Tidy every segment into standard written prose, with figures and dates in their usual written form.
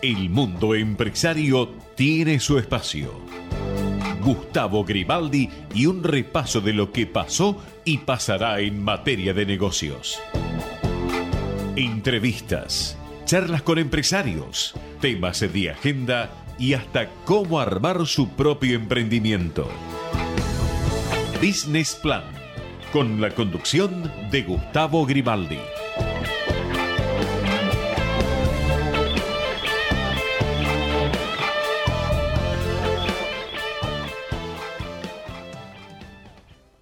El mundo empresario tiene su espacio. Gustavo Grimaldi y un repaso de lo que pasó y pasará en materia de negocios. Entrevistas, charlas con empresarios, temas de agenda y hasta cómo armar su propio emprendimiento. Business Plan, con la conducción de Gustavo Grimaldi.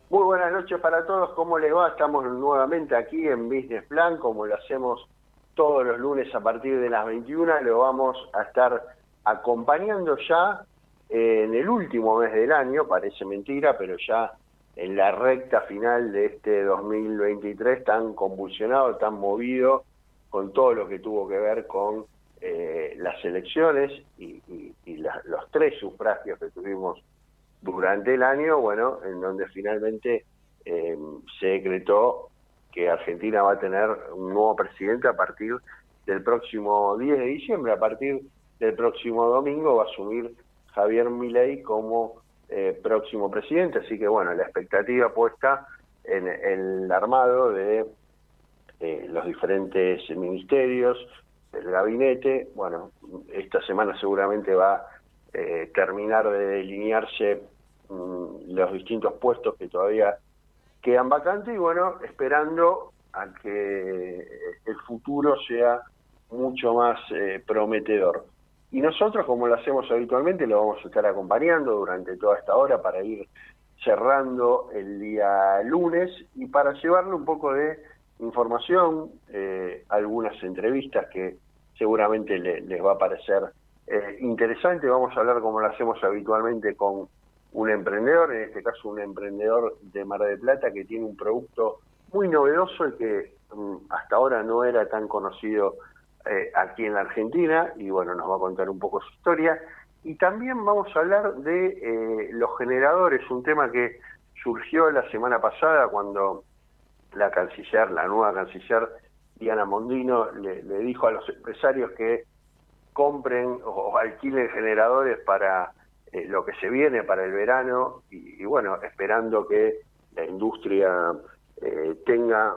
Muy buenas noches para todos, ¿cómo les va? Estamos nuevamente aquí en Business Plan, como lo hacemos todos los lunes a partir de las 21, lo vamos a estar acompañando ya en el último mes del año, parece mentira, pero ya en la recta final de este 2023 tan convulsionado, tan movido, con todo lo que tuvo que ver con las elecciones y los tres sufragios que tuvimos durante el año, bueno, en donde finalmente se decretó que Argentina va a tener un nuevo presidente a partir del próximo 10 de diciembre. A partir del próximo domingo va a asumir Javier Milei como próximo presidente, así que bueno, la expectativa puesta en el armado de los diferentes ministerios, del gabinete. Bueno, esta semana seguramente va a terminar de delinearse los distintos puestos que todavía quedan vacantes y bueno, esperando a que el futuro sea mucho más prometedor. Y nosotros, como lo hacemos habitualmente, lo vamos a estar acompañando durante toda esta hora para ir cerrando el día lunes y para llevarle un poco de información, algunas entrevistas que seguramente les va a parecer interesante. Vamos a hablar, como lo hacemos habitualmente, con un emprendedor, en este caso un emprendedor de Mar del Plata que tiene un producto muy novedoso y que hasta ahora no era tan conocido aquí en la Argentina, y bueno, nos va a contar un poco su historia. Y también vamos a hablar de los generadores, un tema que surgió la semana pasada cuando la canciller, la nueva canciller Diana Mondino, le dijo a los empresarios que compren o alquilen generadores para lo que se viene para el verano, y bueno, esperando que la industria tenga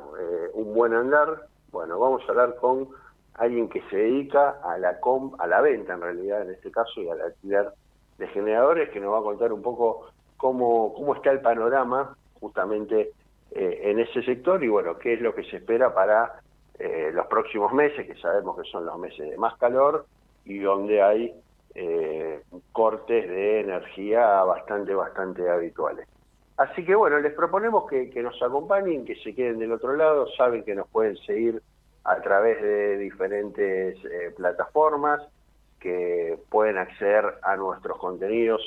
un buen andar. Bueno, vamos a hablar con alguien que se dedica a la venta, en realidad, en este caso, y al alquiler de generadores, que nos va a contar un poco cómo está el panorama justamente en ese sector y, bueno, qué es lo que se espera para los próximos meses, que sabemos que son los meses de más calor y donde hay cortes de energía bastante habituales. Así que, bueno, les proponemos que nos acompañen, que se queden del otro lado. Saben que nos pueden seguir a través de diferentes plataformas, que pueden acceder a nuestros contenidos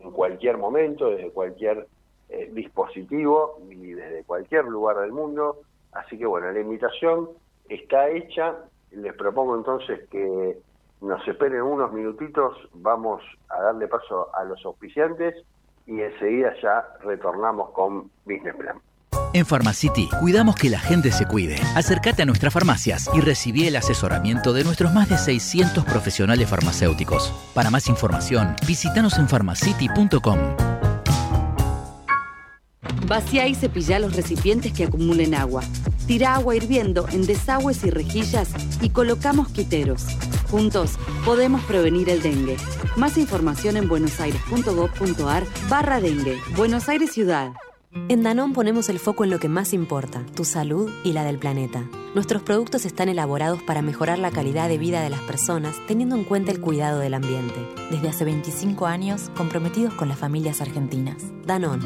en cualquier momento, desde cualquier dispositivo y desde cualquier lugar del mundo. Así que bueno, la invitación está hecha. Les propongo entonces que nos esperen unos minutitos, vamos a darle paso a los auspiciantes y enseguida ya retornamos con Business Plan. En Pharmacity cuidamos que la gente se cuide. Acércate a nuestras farmacias y recibí el asesoramiento de nuestros más de 600 profesionales farmacéuticos. Para más información, visítanos en pharmacity.com. Vacía y cepilla los recipientes que acumulen agua. Tira agua hirviendo en desagües y rejillas y coloca mosquiteros. Juntos podemos prevenir el dengue. Más información en buenosaires.gov.ar/dengue. Buenos Aires Ciudad. En Danone ponemos el foco en lo que más importa, tu salud y la del planeta. Nuestros productos están elaborados para mejorar la calidad de vida de las personas, teniendo en cuenta el cuidado del ambiente. Desde hace 25 años, comprometidos con las familias argentinas. Danone.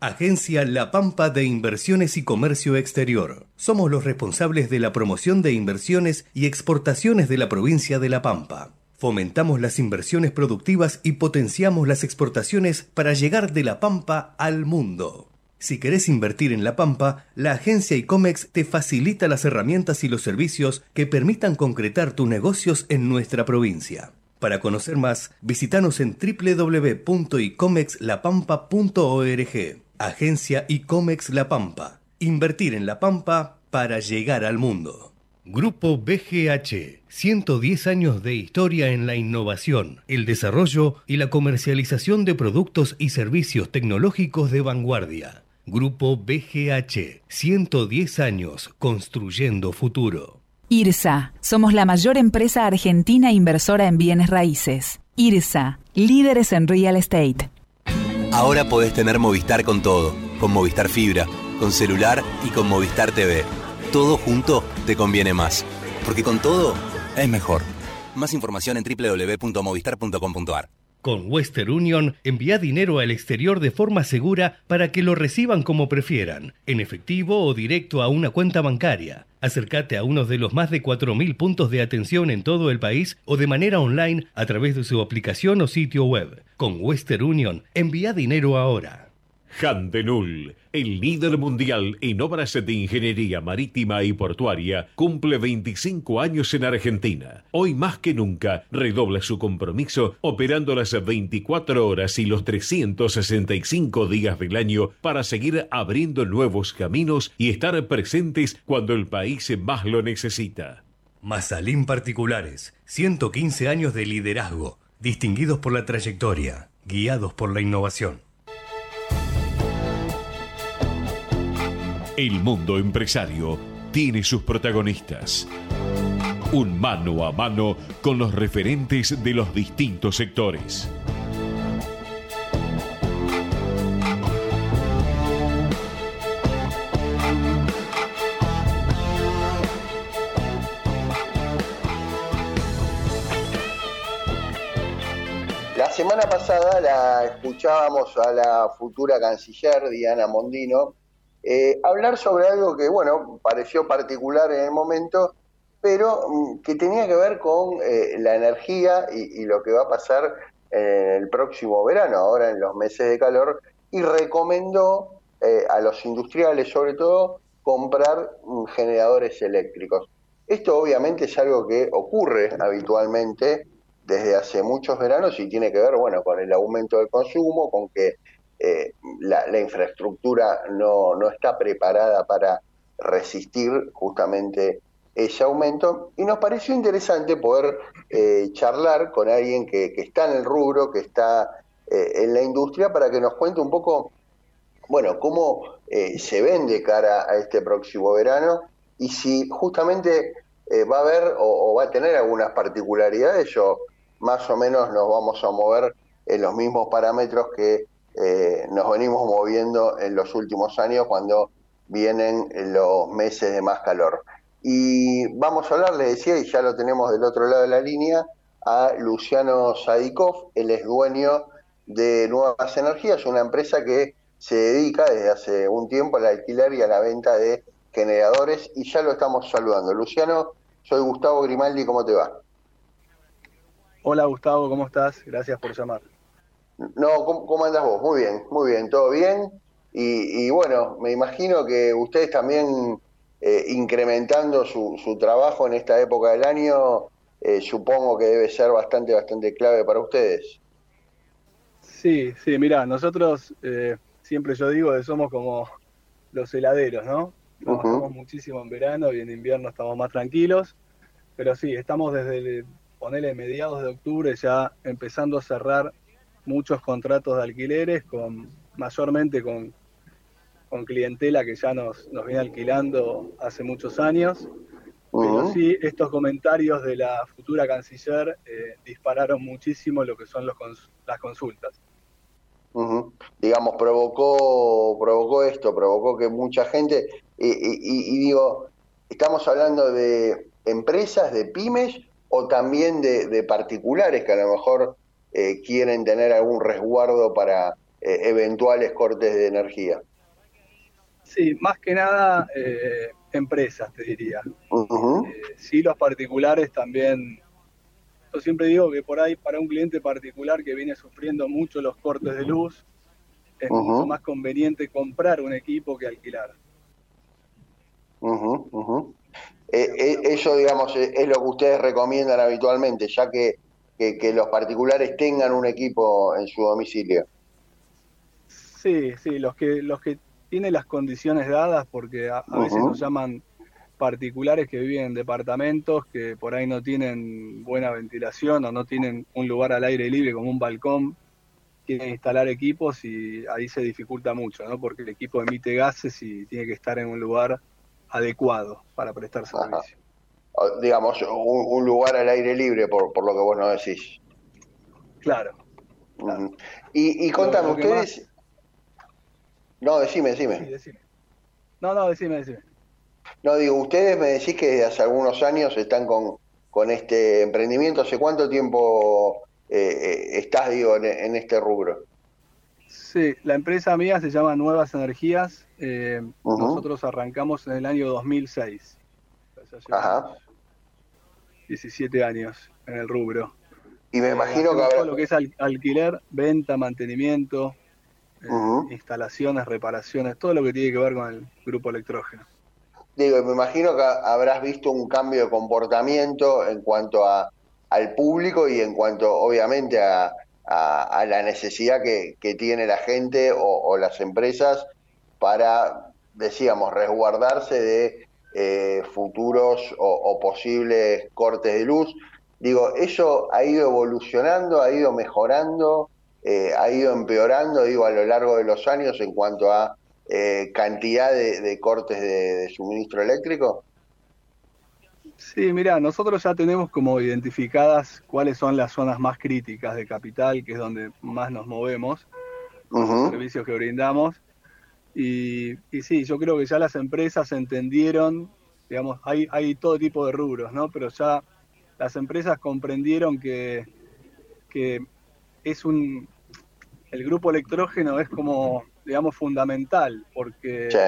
Agencia La Pampa de Inversiones y Comercio Exterior. Somos los responsables de la promoción de inversiones y exportaciones de la provincia de La Pampa. Fomentamos las inversiones productivas y potenciamos las exportaciones para llegar de La Pampa al mundo. Si querés invertir en La Pampa, la Agencia IComex te facilita las herramientas y los servicios que permitan concretar tus negocios en nuestra provincia. Para conocer más, visítanos en www.icomexlapampa.org. Agencia IComex La Pampa. Invertir en La Pampa para llegar al mundo. Grupo BGH, 110 años de historia en la innovación, el desarrollo y la comercialización de productos y servicios tecnológicos de vanguardia. Grupo BGH, 110 años construyendo futuro. IRSA, somos la mayor empresa argentina inversora en bienes raíces. IRSA, líderes en real estate. Ahora podés tener Movistar con todo, con Movistar Fibra, con celular y con Movistar TV. Todo junto te conviene más, porque con todo es mejor. Más información en www.movistar.com.ar. Con Western Union, envía dinero al exterior de forma segura para que lo reciban como prefieran, en efectivo o directo a una cuenta bancaria. Acércate a uno de los más de 4.000 puntos de atención en todo el país o de manera online a través de su aplicación o sitio web. Con Western Union, envía dinero ahora. Jan De Nul, el líder mundial en obras de ingeniería marítima y portuaria, cumple 25 años en Argentina. Hoy más que nunca redobla su compromiso operando las 24 horas y los 365 días del año para seguir abriendo nuevos caminos y estar presentes cuando el país más lo necesita. Massalín Particulares, 115 años de liderazgo, distinguidos por la trayectoria, guiados por la innovación. El mundo empresario tiene sus protagonistas. Un mano a mano con los referentes de los distintos sectores. La semana pasada la escuchábamos a la futura canciller Diana Mondino hablar sobre algo que, bueno, pareció particular en el momento, pero que tenía que ver con la energía y lo que va a pasar en el próximo verano, ahora en los meses de calor, y recomendó a los industriales, sobre todo, comprar generadores eléctricos. Esto obviamente es algo que ocurre habitualmente desde hace muchos veranos y tiene que ver, bueno, con el aumento del consumo, con que la infraestructura no está preparada para resistir justamente ese aumento, y nos pareció interesante poder charlar con alguien que está en el rubro, que está en la industria, para que nos cuente un poco, bueno, cómo se ven de cara a este próximo verano y si justamente va a haber o va a tener algunas particularidades o más o menos nos vamos a mover en los mismos parámetros que nos venimos moviendo en los últimos años cuando vienen los meses de más calor. Y vamos a hablar, les decía, y ya lo tenemos del otro lado de la línea, a Luciano Zadikov. Él es dueño de Nuevas Energías, una empresa que se dedica desde hace un tiempo al alquiler y a la venta de generadores, y ya lo estamos saludando. Luciano, soy Gustavo Grimaldi, ¿cómo te va? Hola Gustavo, ¿cómo estás? Gracias por llamar. No, ¿cómo andás vos? Muy bien, todo bien. Y bueno, me imagino que ustedes también incrementando su trabajo en esta época del año, supongo que debe ser bastante clave para ustedes. Sí, mirá, nosotros siempre yo digo que somos como los heladeros, ¿no? Trabajamos muchísimo en verano y en invierno estamos más tranquilos, pero sí, estamos desde, ponele, mediados de octubre ya empezando a cerrar muchos contratos de alquileres, mayormente con clientela que ya nos viene alquilando hace muchos años. Pero sí, estos comentarios de la futura canciller dispararon muchísimo lo que son las consultas. Digamos, provocó que mucha gente... Y digo, ¿estamos hablando de empresas, de pymes, o también de particulares que a lo mejor... quieren tener algún resguardo para eventuales cortes de energía? Sí, más que nada empresas, te diría. Sí, los particulares también. Yo siempre digo que por ahí para un cliente particular que viene sufriendo mucho los cortes de luz, es mucho más conveniente comprar un equipo que alquilar. Eso, digamos, es lo que ustedes recomiendan habitualmente, ya que los particulares tengan un equipo en su domicilio. Sí, los que tienen las condiciones dadas, porque a veces nos llaman particulares que viven en departamentos que por ahí no tienen buena ventilación o no tienen un lugar al aire libre como un balcón, quieren instalar equipos y ahí se dificulta mucho, ¿no? Porque el equipo emite gases y tiene que estar en un lugar adecuado para prestar servicio. Ajá. Digamos, un lugar al aire libre, por lo que vos no decís. Claro. Claro. Y contame, ustedes... Más... No, decime. Sí, decime. No, decime. No, digo, ustedes me decís que desde hace algunos años están con este emprendimiento. ¿Hace cuánto tiempo estás, digo, en este rubro? Sí, la empresa mía se llama Nuevas Energías. Uh-huh. Nosotros arrancamos en el año 2006. Ajá. 17 años en el rubro. Y me imagino que... Todo lo que es alquiler, venta, mantenimiento... Uh-huh. Instalaciones, reparaciones, todo lo que tiene que ver con el grupo electrógeno. Digo, me imagino que habrás visto un cambio de comportamiento en cuanto al público y en cuanto, obviamente, a la necesidad que tiene la gente o las empresas para, decíamos, resguardarse de futuros o posibles cortes de luz. Digo, eso ha ido evolucionando, ha ido mejorando... ha ido empeorando, digo, a lo largo de los años en cuanto a cantidad de cortes de suministro eléctrico? Sí, mirá, nosotros ya tenemos como identificadas cuáles son las zonas más críticas de Capital, que es donde más nos movemos, uh-huh. Los servicios que brindamos. Y sí, yo creo que ya las empresas entendieron, digamos, hay todo tipo de rubros, ¿no? Pero ya las empresas comprendieron que el grupo electrógeno es como, digamos, fundamental, porque sí.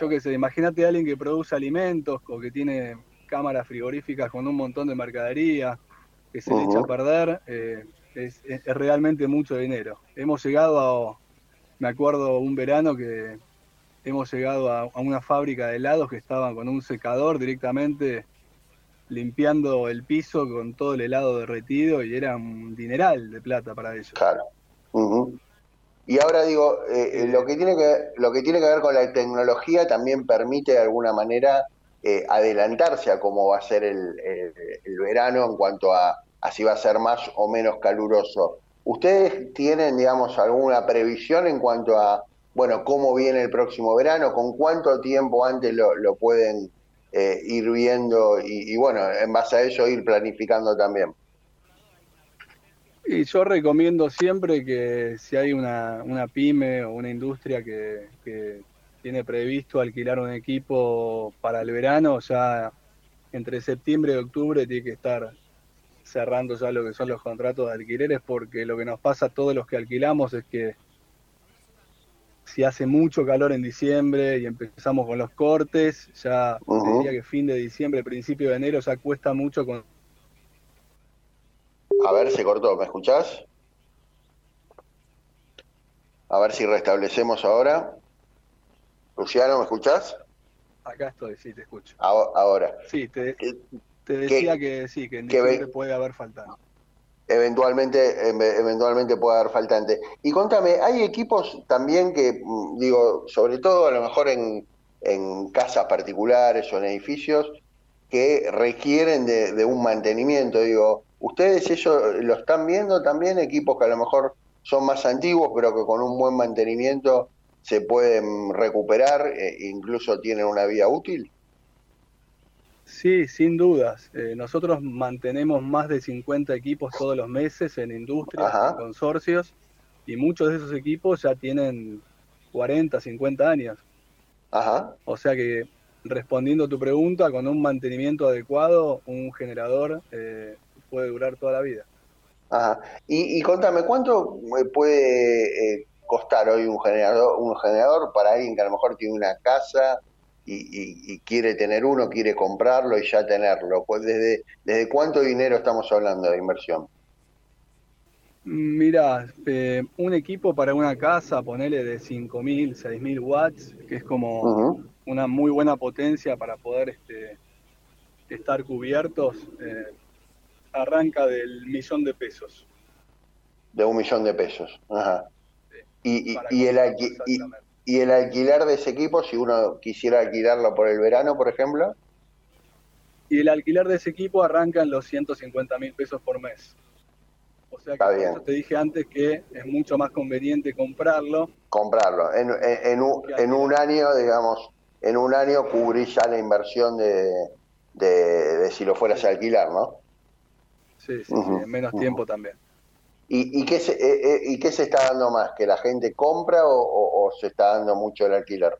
Yo qué sé, imagínate a alguien que produce alimentos o que tiene cámaras frigoríficas con un montón de mercadería que se uh-huh. le echa a perder, es realmente mucho dinero. Hemos llegado me acuerdo un verano que hemos llegado a una fábrica de helados que estaban con un secador directamente limpiando el piso con todo el helado derretido y era un dineral de plata para ellos. Claro. Uh-huh. Y ahora digo, lo que tiene que ver con la tecnología también permite de alguna manera adelantarse a cómo va a ser el verano en cuanto a si va a ser más o menos caluroso. ¿Ustedes tienen, digamos, alguna previsión en cuanto a, bueno, cómo viene el próximo verano? ¿Con cuánto tiempo antes lo pueden ir viendo y bueno, en base a eso ir planificando también? Y yo recomiendo siempre que si hay una pyme o una industria que tiene previsto alquilar un equipo para el verano, ya entre septiembre y octubre tiene que estar cerrando ya lo que son los contratos de alquileres, porque lo que nos pasa a todos los que alquilamos es que si hace mucho calor en diciembre y empezamos con los cortes, ya uh-huh. diría que fin de diciembre, principio de enero, ya cuesta mucho con... A ver, se cortó, ¿me escuchás? A ver si restablecemos ahora. Luciano, ¿me escuchás? Acá estoy, sí, te escucho. Ahora. Sí, te decía que sí, que en diciembre puede haber faltado. Eventualmente puede haber faltante. Y contame, ¿hay equipos también que, digo, sobre todo a lo mejor en casas particulares o en edificios, que requieren de un mantenimiento? Digo, ¿ustedes eso lo están viendo también? Equipos que a lo mejor son más antiguos, pero que con un buen mantenimiento se pueden recuperar e incluso tienen una vida útil. Sí, sin dudas. Nosotros mantenemos más de 50 equipos todos los meses en industrias, ajá. en consorcios, y muchos de esos equipos ya tienen 40, 50 años. Ajá. O sea que, respondiendo a tu pregunta, con un mantenimiento adecuado, un generador puede durar toda la vida. Ajá. Y contame, ¿cuánto puede costar hoy un generador para alguien que a lo mejor tiene una casa... Y quiere tener uno, quiere comprarlo y ya tenerlo? Pues ¿desde cuánto dinero estamos hablando de inversión? Mirá, un equipo para una casa, ponele de 5.000, 6.000 watts, que es como uh-huh. una muy buena potencia para poder estar cubiertos, arranca del $1.000.000. De $1.000.000. Ajá. Sí, y el alquiler... Y el alquiler de ese equipo, si uno quisiera alquilarlo por el verano, por ejemplo. Y el alquiler de ese equipo arranca en los 150 mil pesos por mes. O sea que por te dije antes que es mucho más conveniente comprarlo. Comprarlo. En un año, digamos, en un año cubrís ya la inversión de si lo fueras a alquilar, ¿no? Sí, sí, sí, en menos tiempo también. ¿Y qué se está dando más? ¿Que la gente compra o se está dando mucho el alquiler?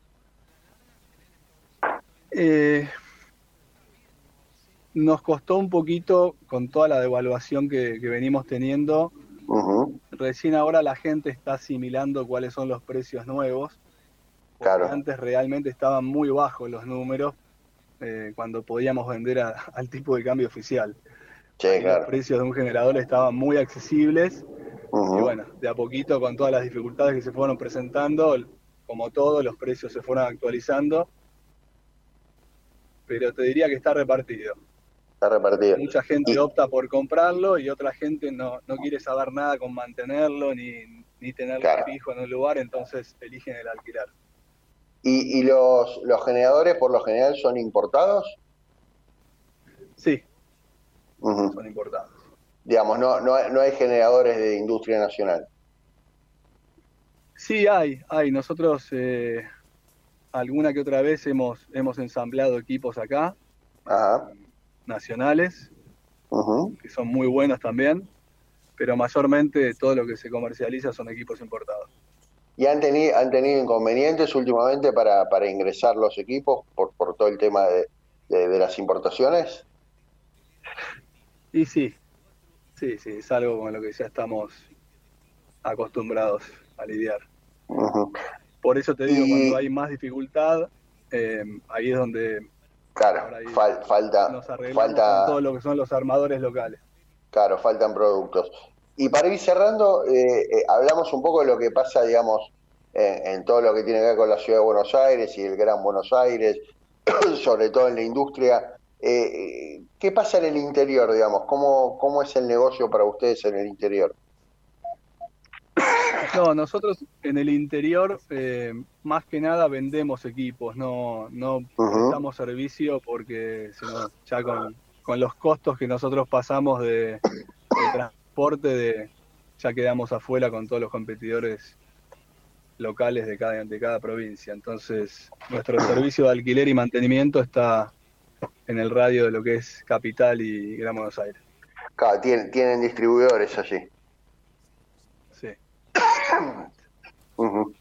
Nos costó un poquito con toda la devaluación que venimos teniendo. Uh-huh. Recién ahora la gente está asimilando cuáles son los precios nuevos. Claro. Antes realmente estaban muy bajos los números cuando podíamos vender al tipo de cambio oficial. Sí, claro. Los precios de un generador estaban muy accesibles. Uh-huh. Y bueno, de a poquito, con todas las dificultades que se fueron presentando, como todo, los precios se fueron actualizando. Pero te diría que está repartido. Está repartido. Mucha gente opta por comprarlo y otra gente no quiere saber nada con mantenerlo ni tenerlo claro. Fijo en un lugar, entonces eligen el alquilar. ¿Y los generadores por lo general son importados? Sí, uh-huh. Son importados. Digamos, no hay generadores de industria nacional. Sí, hay. Nosotros alguna que otra vez hemos ensamblado equipos acá. Ajá. Nacionales, uh-huh. Que son muy buenos también, pero mayormente todo lo que se comercializa son equipos importados. ¿Y han tenido inconvenientes últimamente para ingresar los equipos por todo el tema de las importaciones? Y sí, es algo con lo que ya estamos acostumbrados a lidiar. Uh-huh. Por eso te digo, cuando hay más dificultad, ahí es donde... Claro, falta... Nos arreglamos con todo lo que son los armadores locales. Claro, faltan productos. Y para ir cerrando, hablamos un poco de lo que pasa, digamos, en todo lo que tiene que ver con la Ciudad de Buenos Aires y el Gran Buenos Aires, sobre todo en la industria. ¿Qué pasa en el interior, digamos? ¿Cómo es el negocio para ustedes en el interior? No, nosotros en el interior más que nada vendemos equipos, no prestamos servicio porque ya con los costos que nosotros pasamos de transporte ya quedamos afuera con todos los competidores locales de cada provincia. Entonces nuestro servicio de alquiler y mantenimiento está en el radio de lo que es Capital y Gran Buenos Aires. Claro, tienen distribuidores allí. Uh-huh.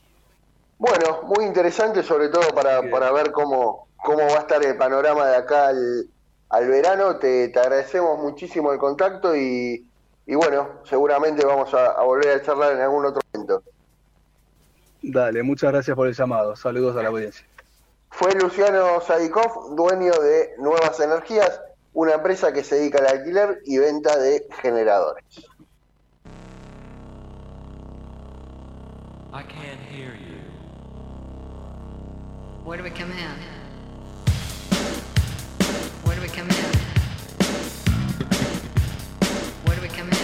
Bueno, muy interesante, sobre todo para ver cómo va a estar el panorama de acá al verano. Te agradecemos muchísimo el contacto y bueno, seguramente vamos a volver a charlar en algún otro momento. Dale, muchas gracias por el llamado. Saludos a la audiencia. Fue Luciano Zadikov, dueño de Nuevas Energías, una empresa que se dedica al alquiler y venta de generadores. I can't hear you. Where do we come in? Where do we come in? Where do we come in?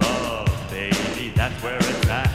Love, baby, that's where it's at.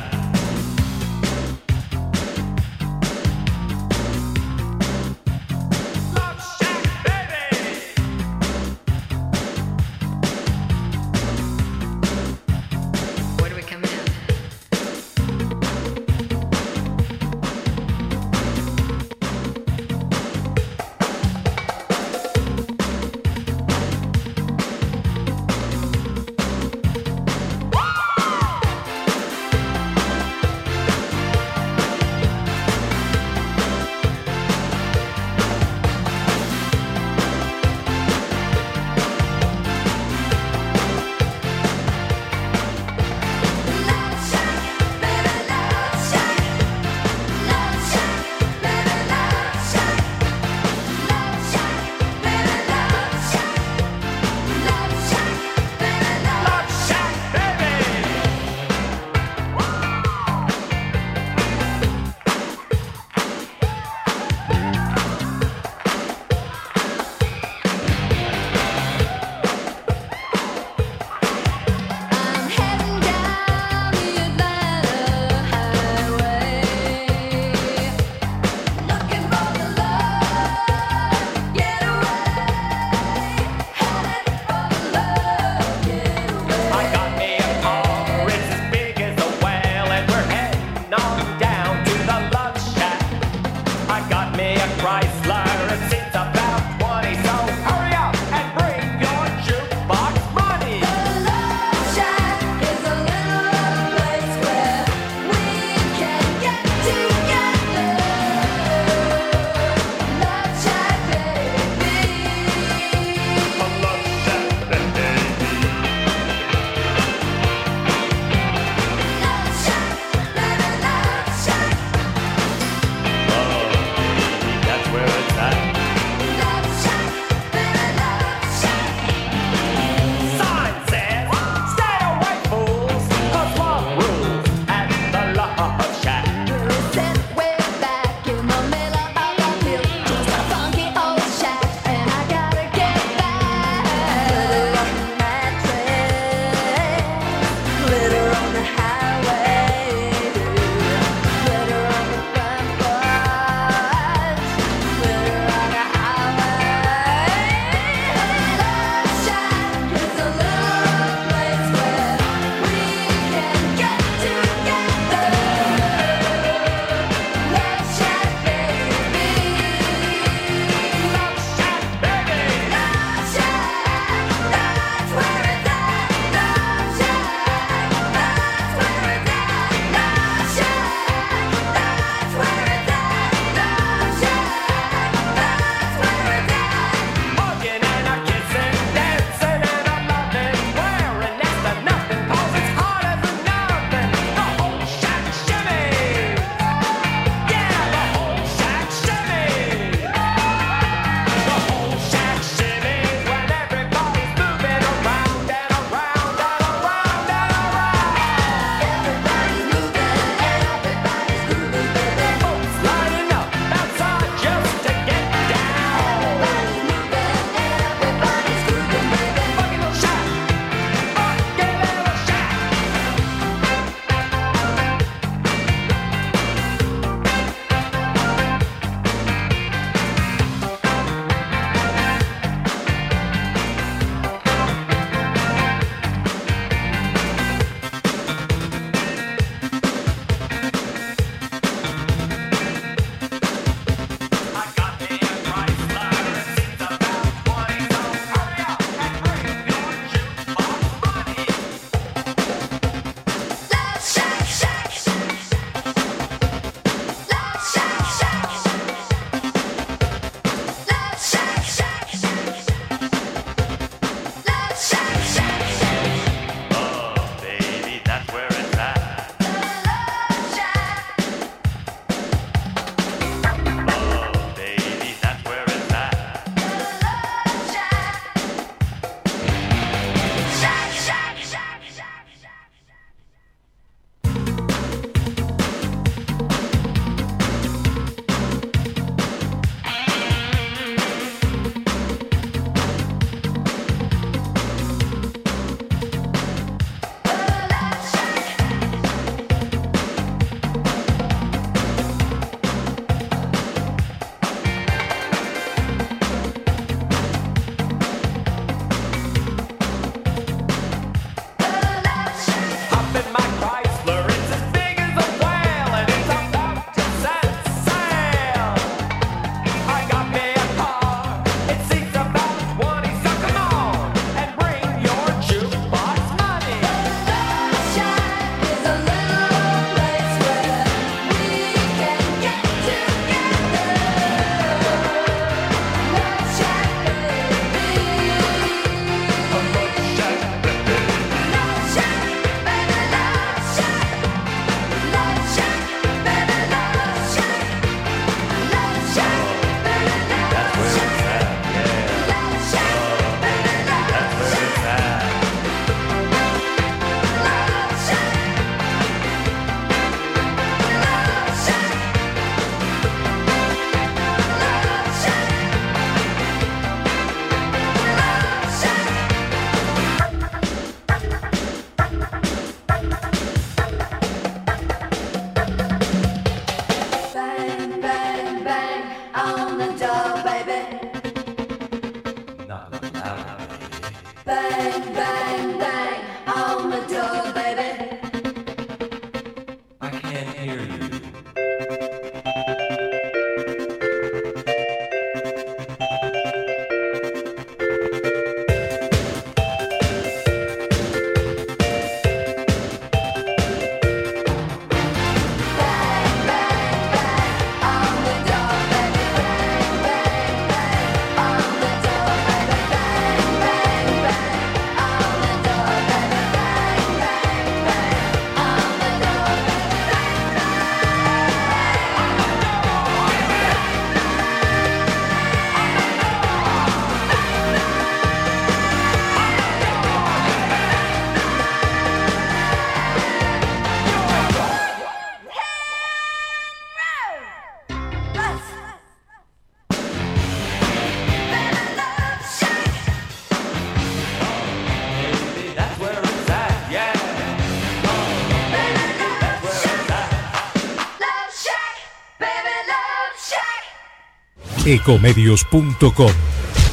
Ecomedios.com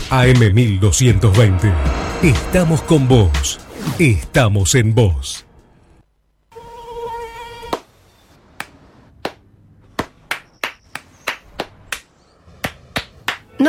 AM1220. Estamos con vos. Estamos en vos. No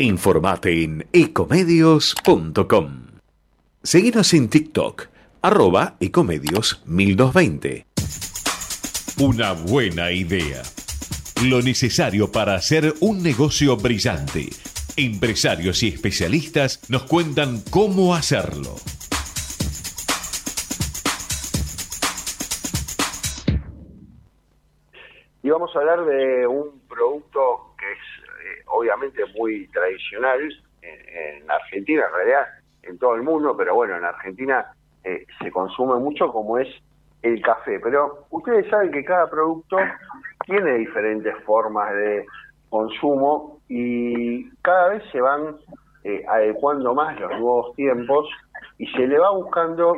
Informate en ecomedios.com. Seguinos en TikTok, @ecomedios1220. Una buena idea. Lo necesario para hacer un negocio brillante. Empresarios y especialistas nos cuentan cómo hacerlo. Y vamos a hablar de un producto que es obviamente muy tradicional en Argentina, en realidad en todo el mundo, pero bueno, en Argentina se consume mucho, como es el café. Pero ustedes saben que cada producto tiene diferentes formas de consumo y cada vez se van adecuando más los nuevos tiempos y se le va buscando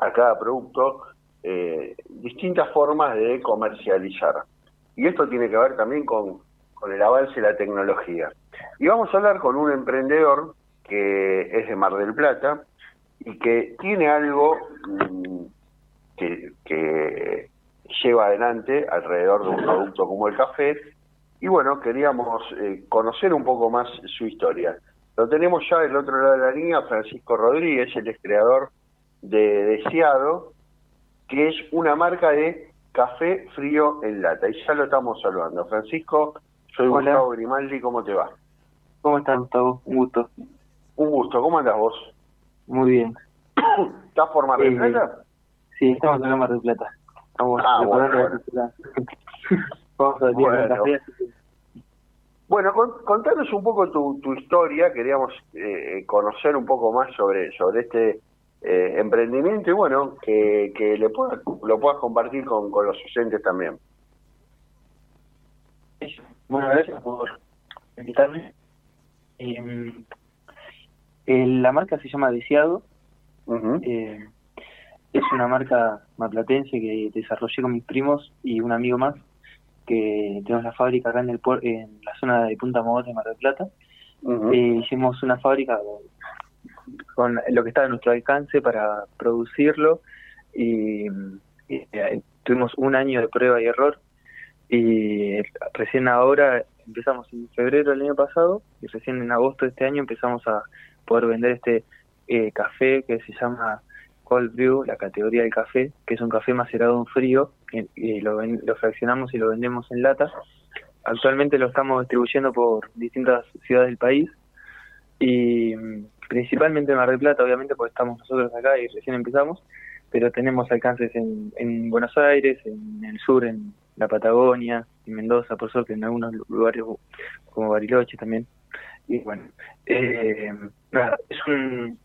a cada producto distintas formas de comercializar. Y esto tiene que ver también con el avance de la tecnología. Y vamos a hablar con un emprendedor que es de Mar del Plata y que tiene algo que lleva adelante alrededor de un producto como el café. Y bueno, queríamos conocer un poco más su historia. Lo tenemos ya del otro lado de la línea, Francisco Rodríguez, el ex creador de Deseado, que es una marca de café frío en lata. Y ya lo estamos saludando. Francisco, soy Gustavo Grimaldi, ¿cómo te va? ¿Cómo estás, Gustavo? Un gusto. Un gusto, ¿cómo andás vos? Muy bien. ¿Estás por Mar del Plata? Sí, estamos en Mar del Plata. Vamos bueno. Vamos a café. Bueno, contanos un poco tu historia, queríamos conocer un poco más sobre este emprendimiento y bueno, que lo puedas compartir con los oyentes también. Sí. Bueno, gracias por invitarme. La marca se llama Deseado. Uh-huh. Es una marca marplatense que desarrollé con mis primos y un amigo más, que tenemos la fábrica acá en la zona de Punta Mogotes, Mar del Plata. Uh-huh. Hicimos una fábrica con lo que estaba a nuestro alcance para producirlo y tuvimos un año de prueba y error. Y recién ahora empezamos en febrero del año pasado y recién en agosto de este año empezamos a poder vender este café que se llama Cold Brew, la categoría del café, que es un café macerado en frío, y lo fraccionamos y lo vendemos en lata. Actualmente lo estamos distribuyendo por distintas ciudades del país y principalmente en Mar del Plata, obviamente, porque estamos nosotros acá y recién empezamos, pero tenemos alcances en Buenos Aires, en el sur, en la Patagonia, en Mendoza, por suerte, en algunos lugares como Bariloche también. Y bueno, es un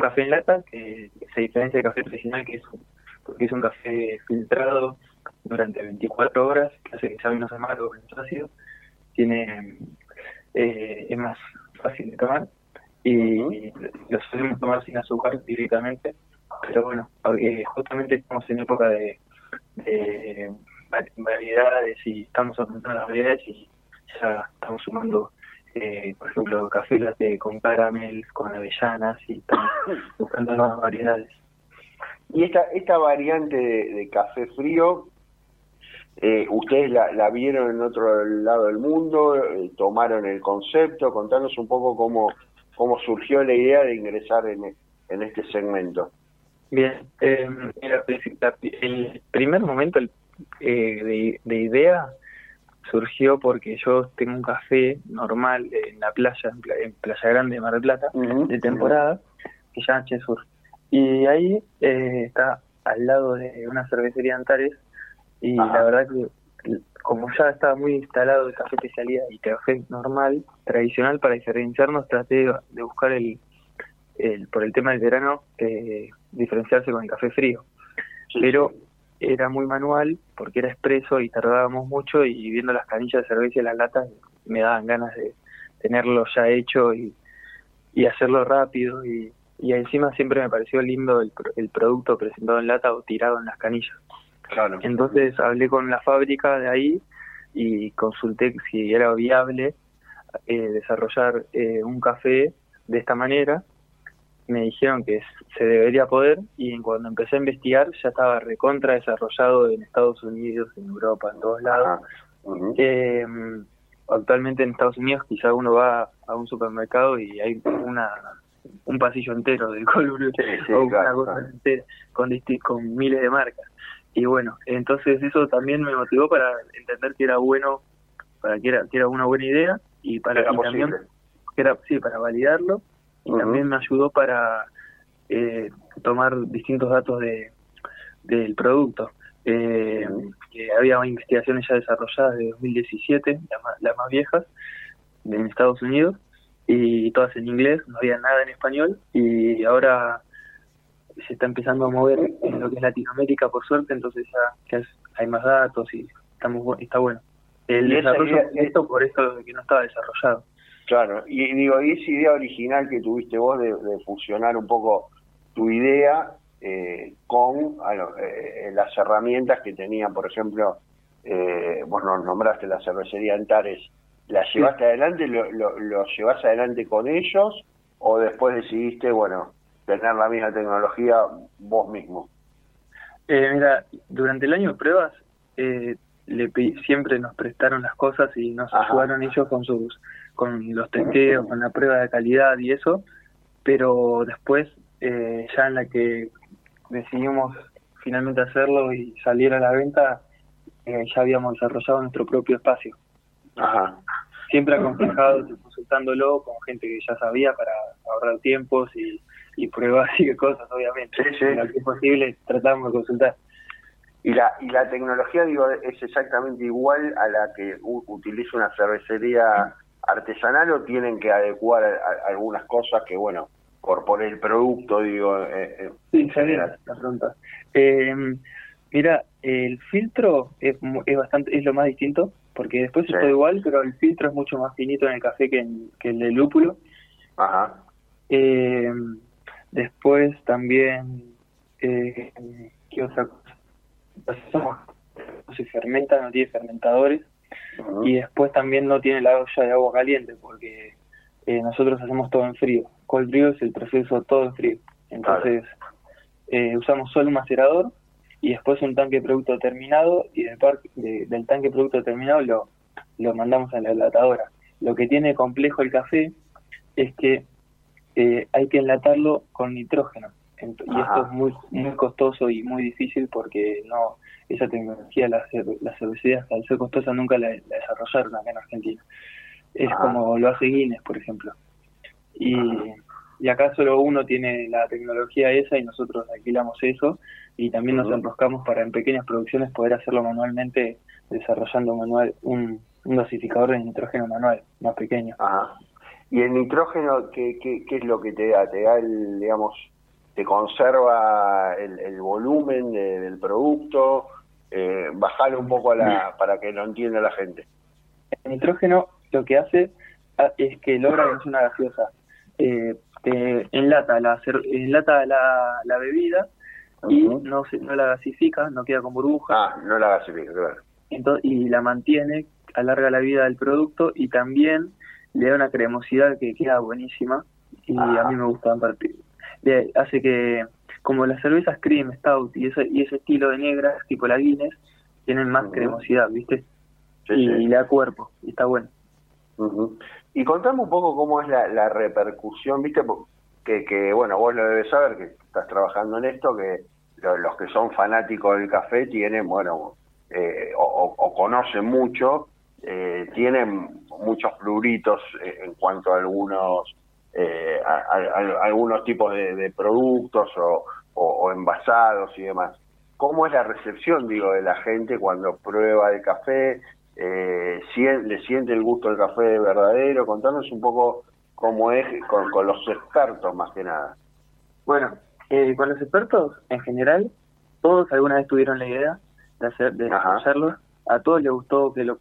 café en lata que se diferencia del café tradicional, porque es un café filtrado durante 24 horas, que hace que sea menos amargo, menos ácido, es más fácil de tomar y lo solemos tomar sin azúcar directamente. Pero bueno, justamente estamos en época de variedades y estamos aumentando las variedades y ya estamos sumando, por ejemplo, café latte con caramel, con avellanas y estamos buscando nuevas variedades. Y esta variante de café frío, ustedes la vieron en otro lado del mundo, tomaron el concepto. Contanos un poco cómo surgió la idea de ingresar en este segmento. Bien, el primer momento de idea surgió porque yo tengo un café normal en la playa, en Playa Grande de Mar del Plata, de temporada, que se llama Chesur. Y ahí está al lado de una cervecería Antares y la verdad que como ya estaba muy instalado el café especialidad y café normal, tradicional, para diferenciarnos, traté de buscar por el tema del verano, diferenciarse con el café frío. Pero era muy manual, porque era expreso y tardábamos mucho, y viendo las canillas de cerveza y las latas me daban ganas de tenerlo ya hecho y hacerlo rápido, y encima siempre me pareció lindo el producto presentado en lata o tirado en las canillas. Claro. Entonces hablé con la fábrica de ahí y consulté si era viable desarrollar un café de esta manera. Me dijeron que se debería poder, y cuando empecé a investigar ya estaba recontra desarrollado en Estados Unidos, en Europa, en todos lados. Uh-huh. Actualmente en Estados Unidos quizá uno va a un supermercado y hay un pasillo entero del Cold Brew, sí, o claro, una cosa entera, con miles de marcas. Y bueno, entonces eso también me motivó para entender que era bueno, que era una buena idea, y para era también para validarlo, y uh-huh. también me ayudó para tomar distintos datos del producto. Había investigaciones ya desarrolladas de 2017, las más viejas, en Estados Unidos, y todas en inglés, no había nada en español, y ahora se está empezando a mover en lo que es Latinoamérica, por suerte, entonces ya hay más datos y está bueno. El desarrollo de esto, por eso que no estaba desarrollado. Claro, y digo, y esa idea original que tuviste vos de fusionar un poco tu idea con las herramientas que tenían, por ejemplo, vos nos nombraste la cervecería Antares, ¿la llevaste adelante? ¿Lo llevas adelante con ellos? ¿O después decidiste, tener la misma tecnología vos mismo? Mira, durante el año de pruebas siempre nos prestaron las cosas y nos ayudaron ellos con los testeos, con la prueba de calidad y eso, pero después ya en la que decidimos finalmente hacerlo y salir a la venta, ya habíamos desarrollado nuestro propio espacio. Ajá. Siempre aconsejado, consultándolo con gente que ya sabía, para ahorrar tiempos y pruebas y cosas, obviamente. Sí, sí. En lo que es posible tratamos de consultar. Y la tecnología, es exactamente igual a la que utiliza una cervecería artesanal, ¿o tienen que adecuar a algunas cosas que, por el producto, sí, la pregunta. Mira, el filtro es lo más distinto, porque después es todo igual, pero el filtro es mucho más finito en el café que el del lúpulo. Ajá. Después también, ¿qué otra cosa? No se fermenta, no tiene fermentadores. Uh-huh. Y después también no tiene la olla de agua caliente, porque nosotros hacemos todo en frío. Cold Brew es el proceso todo en frío. Entonces usamos solo un macerador y después un tanque de producto terminado, y del tanque de producto terminado lo mandamos a la enlatadora. Lo que tiene complejo el café es que hay que enlatarlo con nitrógeno, y esto es muy muy costoso y muy difícil, porque esa tecnología las cervecerías, al ser costosa, nunca la desarrollaron acá en Argentina. Es como lo hace Guinness, por ejemplo, y acá solo uno tiene la tecnología esa, y nosotros alquilamos eso, y también nos enroscamos para en pequeñas producciones poder hacerlo manualmente, desarrollando un dosificador de nitrógeno manual más pequeño. ¿Y el nitrógeno qué es lo que te da? ¿Te da te conserva el volumen del producto? Bajalo un poco para que lo entienda la gente. El nitrógeno lo que hace es que logra que es una gaseosa. Te enlata la bebida y no la gasifica, no queda con burbujas. No la gasifica, claro. Entonces, y la mantiene, alarga la vida del producto, y también le da una cremosidad que queda buenísima, y a mí me gusta en particular. Hace que, como las cervezas cream, stout y ese estilo de negras, tipo la Guinness, tienen más cremosidad, ¿viste? Sí, y le da cuerpo, y está bueno. Y contame un poco cómo es la repercusión, ¿viste? Que vos lo debes saber, que estás trabajando en esto, que los que son fanáticos del café tienen, o conocen mucho, tienen muchos pruritos en cuanto a algunos tipos de productos o envasados y demás. cómo es la recepción, digo, de la gente cuando prueba el café, le siente el gusto del café verdadero. Contanos un poco cómo es con los expertos, más que nada. Bueno, con los expertos, en general, todos alguna vez tuvieron la idea de hacerlo. A todos les gustó que lo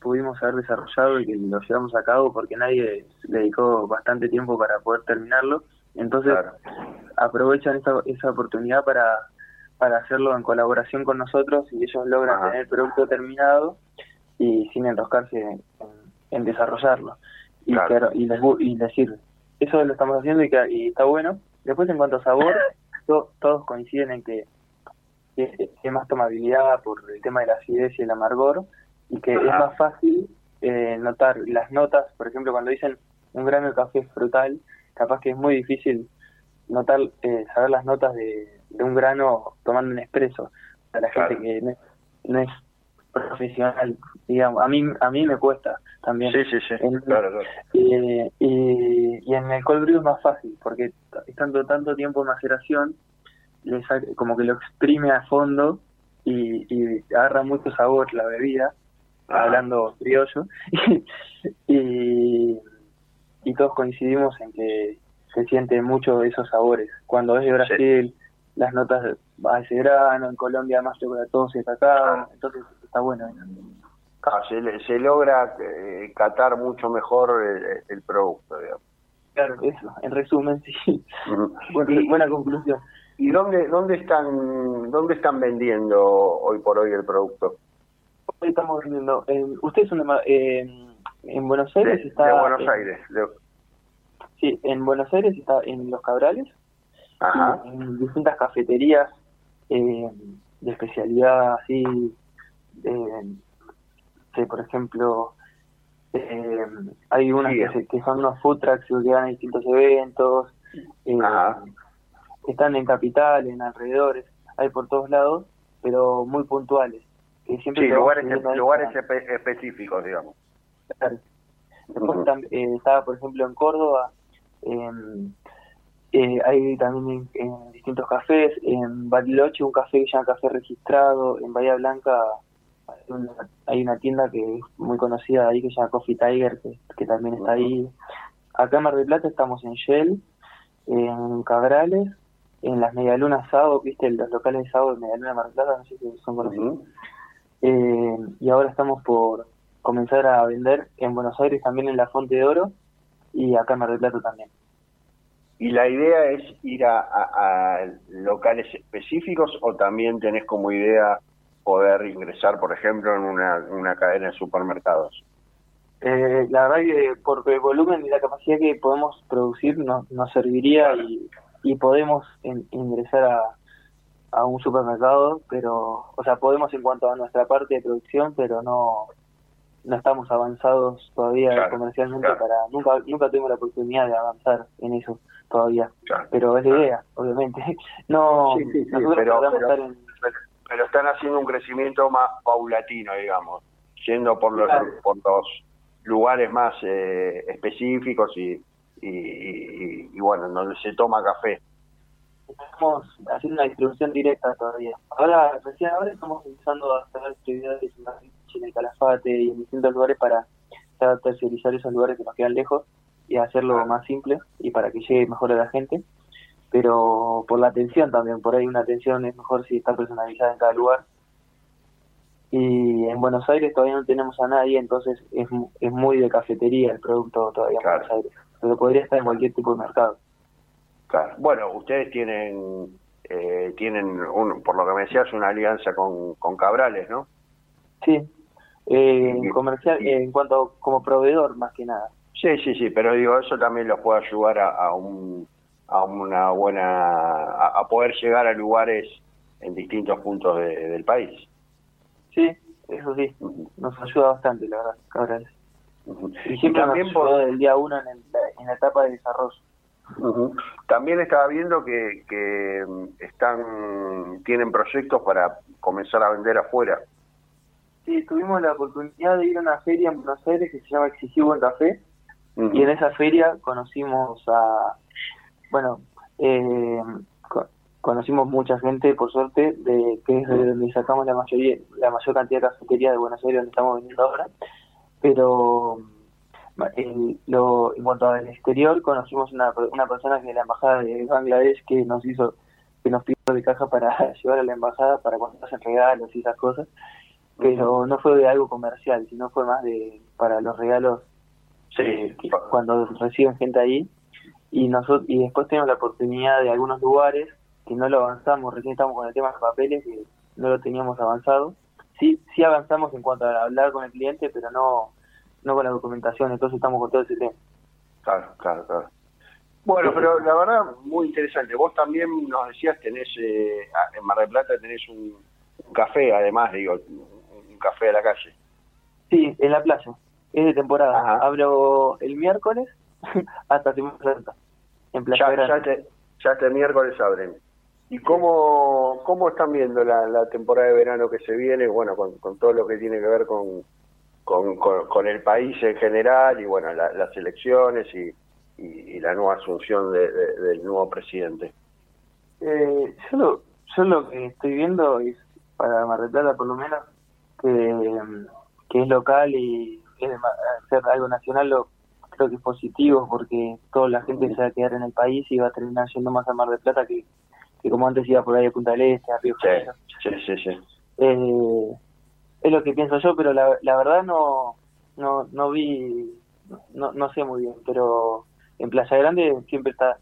pudimos haber desarrollado y que lo llevamos a cabo, porque nadie le dedicó bastante tiempo para poder terminarlo. Entonces, claro, aprovechan esa oportunidad para hacerlo en colaboración con nosotros, y ellos logran tener el producto terminado y sin enroscarse en desarrollarlo. Y, claro, y les sirve. Eso lo estamos haciendo y está bueno. Después, en cuanto a sabor, todos coinciden en que es más tomabilidad por el tema de la acidez y el amargor, y que es más fácil notar las notas. Por ejemplo, cuando dicen un grano de café frutal, capaz que es muy difícil notar, saber las notas de un grano tomando un expreso. Para la gente que no es profesional, digamos, a mí me cuesta también. Sí, claro. Y en el cold brew es más fácil, porque estando tanto tiempo en maceración, como que lo exprime a fondo y agarra mucho sabor la bebida, hablando criollo. y todos coincidimos en que se sienten mucho esos sabores. Cuando es de Brasil, las notas a ese grano, en Colombia más chocolatoso está acá, entonces está bueno. Se logra catar mucho mejor el producto, digamos. Claro, eso, en resumen, sí. Buena conclusión. ¿Y dónde están vendiendo hoy por hoy el producto? Hoy estamos vendiendo. ¿Usted es en Buenos Aires? Sí, en Buenos Aires está en Los Cabrales. Ajá. En distintas cafeterías de especialidad, así. Por ejemplo, hay unas que son unos food trucks que dan a distintos eventos. Están en Capital, en alrededores, hay por todos lados, pero muy puntuales. Siempre lugares específicos, digamos. Claro. Después estaba, por ejemplo, en Córdoba, hay también en distintos cafés, en Bariloche un café que se llama Café Registrado, en Bahía Blanca hay una tienda que es muy conocida ahí que se llama Coffee Tiger, que también está ahí. Acá en Mar del Plata estamos en Shell, en Cabrales, en las Medialunas Sábado, viste, los locales de Sábado de Medialuna de Mar del Plata, no sé si son conocidos. Y ahora estamos por comenzar a vender en Buenos Aires también en la Fonte de Oro y acá en Mar del Plata también. ¿Y la idea es ir a locales específicos o también tenés como idea poder ingresar, por ejemplo, en una cadena de supermercados? La verdad que por el volumen y la capacidad que podemos producir nos serviría y podemos ingresar a un supermercado, pero, o sea, podemos en cuanto a nuestra parte de producción, pero no estamos avanzados todavía comercialmente para nunca tuvimos la oportunidad de avanzar en eso todavía, pero es la idea, obviamente. Pero están haciendo un crecimiento más paulatino, digamos, yendo por los lugares más específicos y bueno, donde se toma café. Estamos haciendo una distribución directa todavía. Ahora estamos empezando a hacer actividades en el Calafate y en distintos lugares para tercerizar esos lugares que nos quedan lejos y hacerlo más simple y para que llegue mejor a la gente. Pero por la atención también, por ahí una atención es mejor si está personalizada en cada lugar. Y en Buenos Aires todavía no tenemos a nadie, entonces es muy de cafetería el producto todavía en Buenos Aires. Pero podría estar en cualquier tipo de mercado. Claro. Bueno, ustedes tienen por lo que me decías, una alianza con Cabrales, ¿no? Sí. En cuanto como proveedor, más que nada. Sí. Pero digo, eso también los puede ayudar a poder llegar a lugares en distintos puntos del país. Sí, eso sí, nos ayuda bastante, la verdad, Cabrales. Y siempre también nos ayudó del día uno en la etapa de desarrollo. También estaba viendo que tienen proyectos para comenzar a vender afuera. Sí, tuvimos la oportunidad de ir a una feria en Buenos Aires que se llama Exigir Buen Café, y en esa feria conocimos a... Bueno, conocimos mucha gente, por suerte, que es de donde sacamos la mayor cantidad de cafetería de Buenos Aires, donde estamos vendiendo ahora. Pero en cuanto al exterior, conocimos una persona que de la embajada de Bangladesh que nos pidió de caja para llevar a la embajada para cuando hacen regalos y esas cosas, pero no fue de algo comercial, sino fue más de para los regalos, cuando reciben gente ahí. Y después tenemos la oportunidad de algunos lugares que no lo avanzamos, recién estamos con el tema de los papeles que no lo teníamos avanzado. Sí avanzamos en cuanto a hablar con el cliente, pero no con la documentación, entonces estamos con todo ese tema. Claro. Bueno, pero la verdad, muy interesante. Vos también nos decías, tenés en Mar del Plata tenés un café, además, un café de la calle. Sí, en la playa, es de temporada. Ajá. Abro el miércoles hasta Semana Santa. Ya este miércoles abren. ¿Y cómo están viendo la temporada de verano que se viene? Bueno, con todo lo que tiene que ver con el país en general y bueno, las elecciones y la nueva asunción del nuevo presidente. Yo lo que estoy viendo es, para Mar del Plata por lo menos, que es local y es hacer algo nacional, creo que es positivo porque toda la gente se va a quedar en el país y va a terminar yendo más a Mar del Plata que como antes iba por ahí a Punta del Este, a Río Janeiro. Sí. Es lo que pienso yo, pero la verdad no sé muy bien, pero en Playa Grande siempre está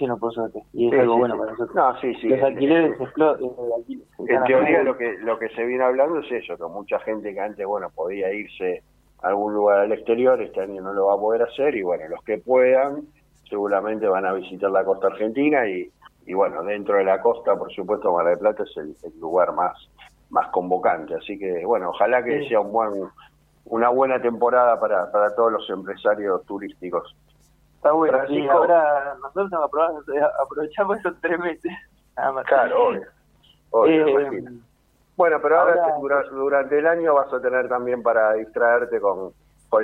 lleno, por suerte, y es algo bueno para nosotros. Los alquileres en teoría lo que se viene hablando es eso, que mucha gente que antes podía irse a algún lugar al exterior, este año no lo va a poder hacer, y bueno, los que puedan seguramente van a visitar la costa argentina y bueno, dentro de la costa, por supuesto, Mar del Plata es el lugar más convocante, así que bueno, ojalá que sea una buena temporada para todos los empresarios turísticos. Está bueno, Francisco. Y ahora nosotros aprovechamos esos 3 meses. Claro, obvio. Bueno, pero ahora durante el año vas a tener también para distraerte con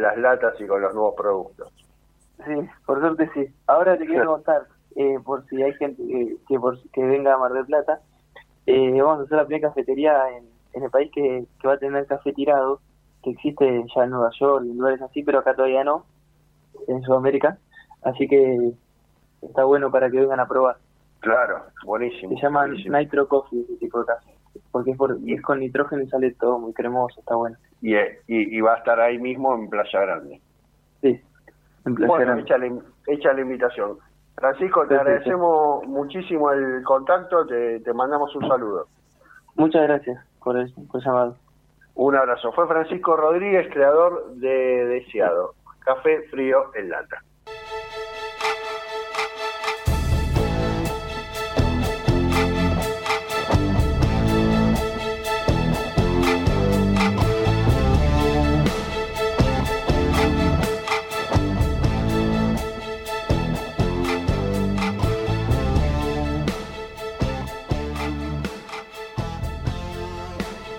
las latas y con los nuevos productos. Sí, por suerte sí. Ahora te quiero contar, por si hay gente que venga a Mar del Plata, vamos a hacer la primera cafetería en el país que va a tener café tirado, que existe ya en Nueva York y en lugares así, pero acá todavía no, en Sudamérica. Así que está bueno para que vengan a probar. Claro, buenísimo. Se llama Nitro Coffee, ese tipo de café, porque es con nitrógeno y sale todo muy cremoso, está bueno. Y va a estar ahí mismo en Playa Grande. Sí, en Playa Grande. Hecha la invitación. Francisco, te agradecemos muchísimo el contacto, te mandamos un saludo. Muchas gracias por el llamado. Un abrazo. Fue Francisco Rodríguez, creador de Deseado, café frío en lata.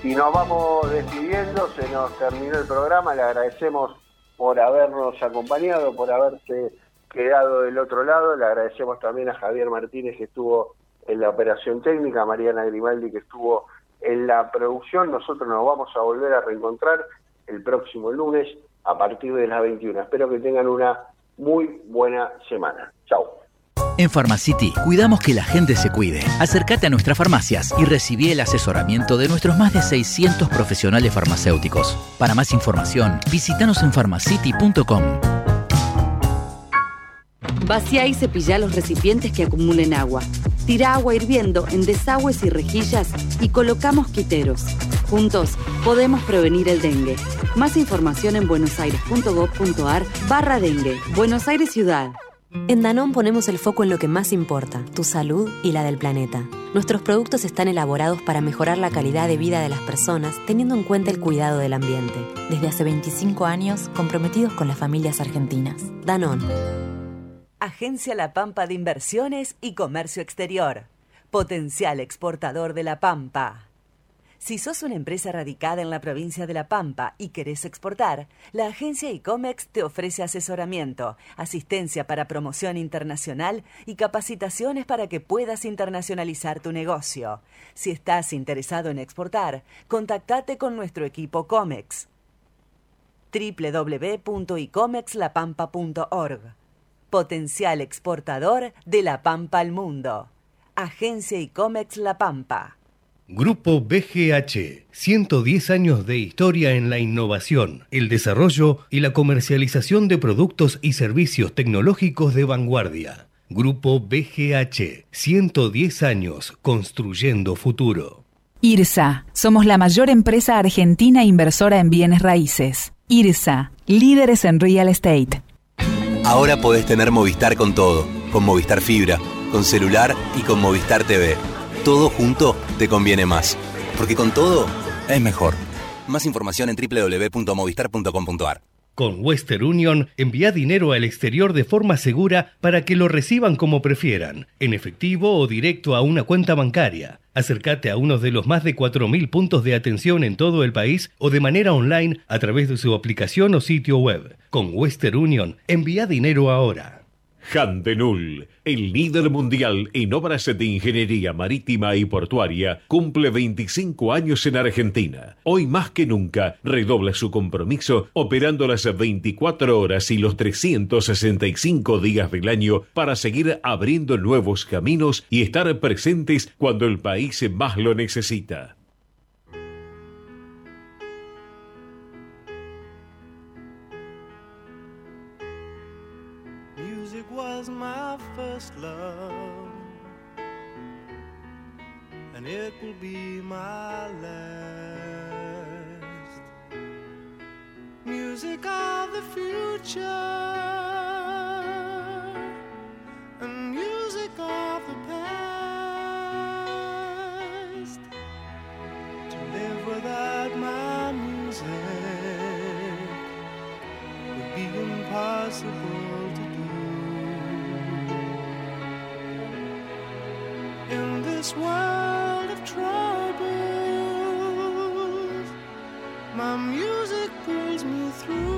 Y nos vamos despidiendo, se nos terminó el programa, le agradecemos por habernos acompañado, por haberse quedado del otro lado, le agradecemos también a Javier Martínez que estuvo en la operación técnica, a Mariana Grimaldi que estuvo en la producción. Nosotros nos vamos a volver a reencontrar el próximo lunes a partir de las 21. Espero que tengan una muy buena semana. Chau. En Pharmacity cuidamos que la gente se cuide. Acércate a nuestras farmacias y recibí el asesoramiento de nuestros más de 600 profesionales farmacéuticos. Para más información, visítanos en pharmacity.com. Vacía y cepilla los recipientes que acumulen agua. Tira agua hirviendo en desagües y rejillas y coloca mosquiteros. Juntos podemos prevenir el dengue. Más información en buenosaires.gov.ar/dengue. Buenos Aires Ciudad. En Danone ponemos el foco en lo que más importa, tu salud y la del planeta. Nuestros productos están elaborados para mejorar la calidad de vida de las personas, teniendo en cuenta el cuidado del ambiente. Desde hace 25 años, comprometidos con las familias argentinas. Danone. Agencia La Pampa de Inversiones y Comercio Exterior. Potencial exportador de La Pampa. Si sos una empresa radicada en la provincia de La Pampa y querés exportar, la Agencia IComex te ofrece asesoramiento, asistencia para promoción internacional y capacitaciones para que puedas internacionalizar tu negocio. Si estás interesado en exportar, contactate con nuestro equipo Comex. www.icomexlapampa.org. Potencial exportador de La Pampa al mundo. Agencia IComex La Pampa. Grupo BGH, 110 años de historia en la innovación, el desarrollo y la comercialización de productos y servicios tecnológicos de vanguardia. Grupo BGH, 110 años construyendo futuro. IRSA, somos la mayor empresa argentina inversora en bienes raíces. IRSA, líderes en real estate. Ahora podés tener Movistar con todo, con Movistar Fibra, con celular y con Movistar TV. Todo junto te conviene más, porque con todo es mejor. Más información en www.movistar.com.ar. Con Western Union, envía dinero al exterior de forma segura para que lo reciban como prefieran, en efectivo o directo a una cuenta bancaria. Acércate a uno de los más de 4.000 puntos de atención en todo el país o de manera online a través de su aplicación o sitio web. Con Western Union, envía dinero ahora. Jan De Nul, el líder mundial en obras de ingeniería marítima y portuaria, cumple 25 años en Argentina. Hoy más que nunca redobla su compromiso operando las 24 horas y los 365 días del año para seguir abriendo nuevos caminos y estar presentes cuando el país más lo necesita. Love, and it will be my last. Music of the future and music of the past. To live without my music would be impossible. In this world of troubles, my music pulls me through.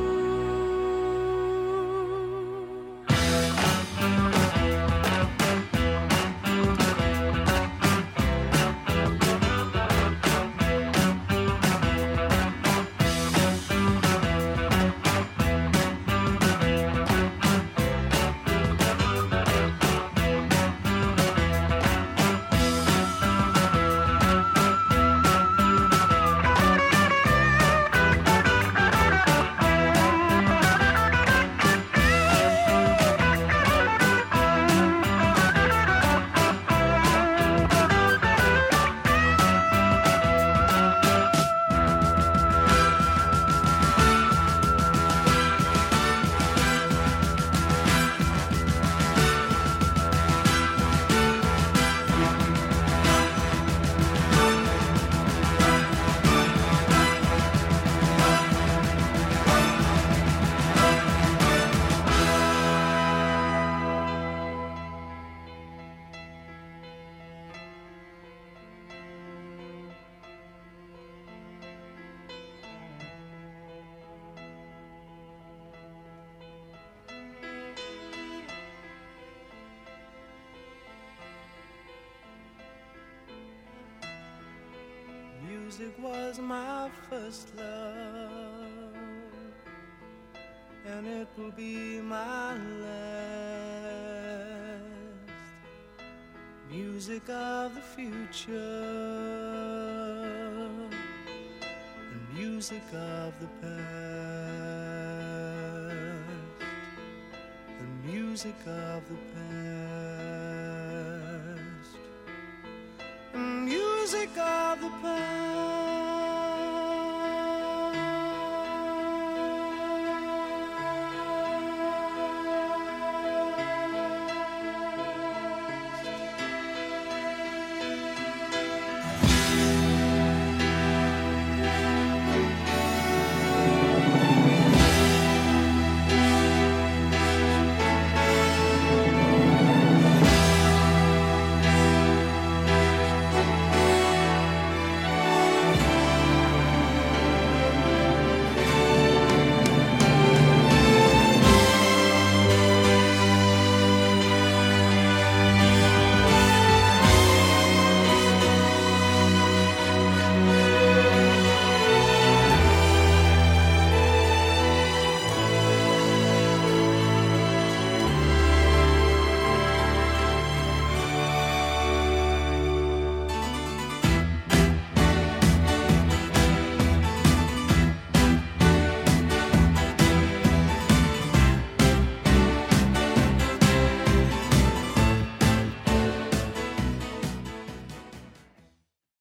Music was my first love, and it will be my last. Music of the future, and music of the past, and music of the past, and music of the past.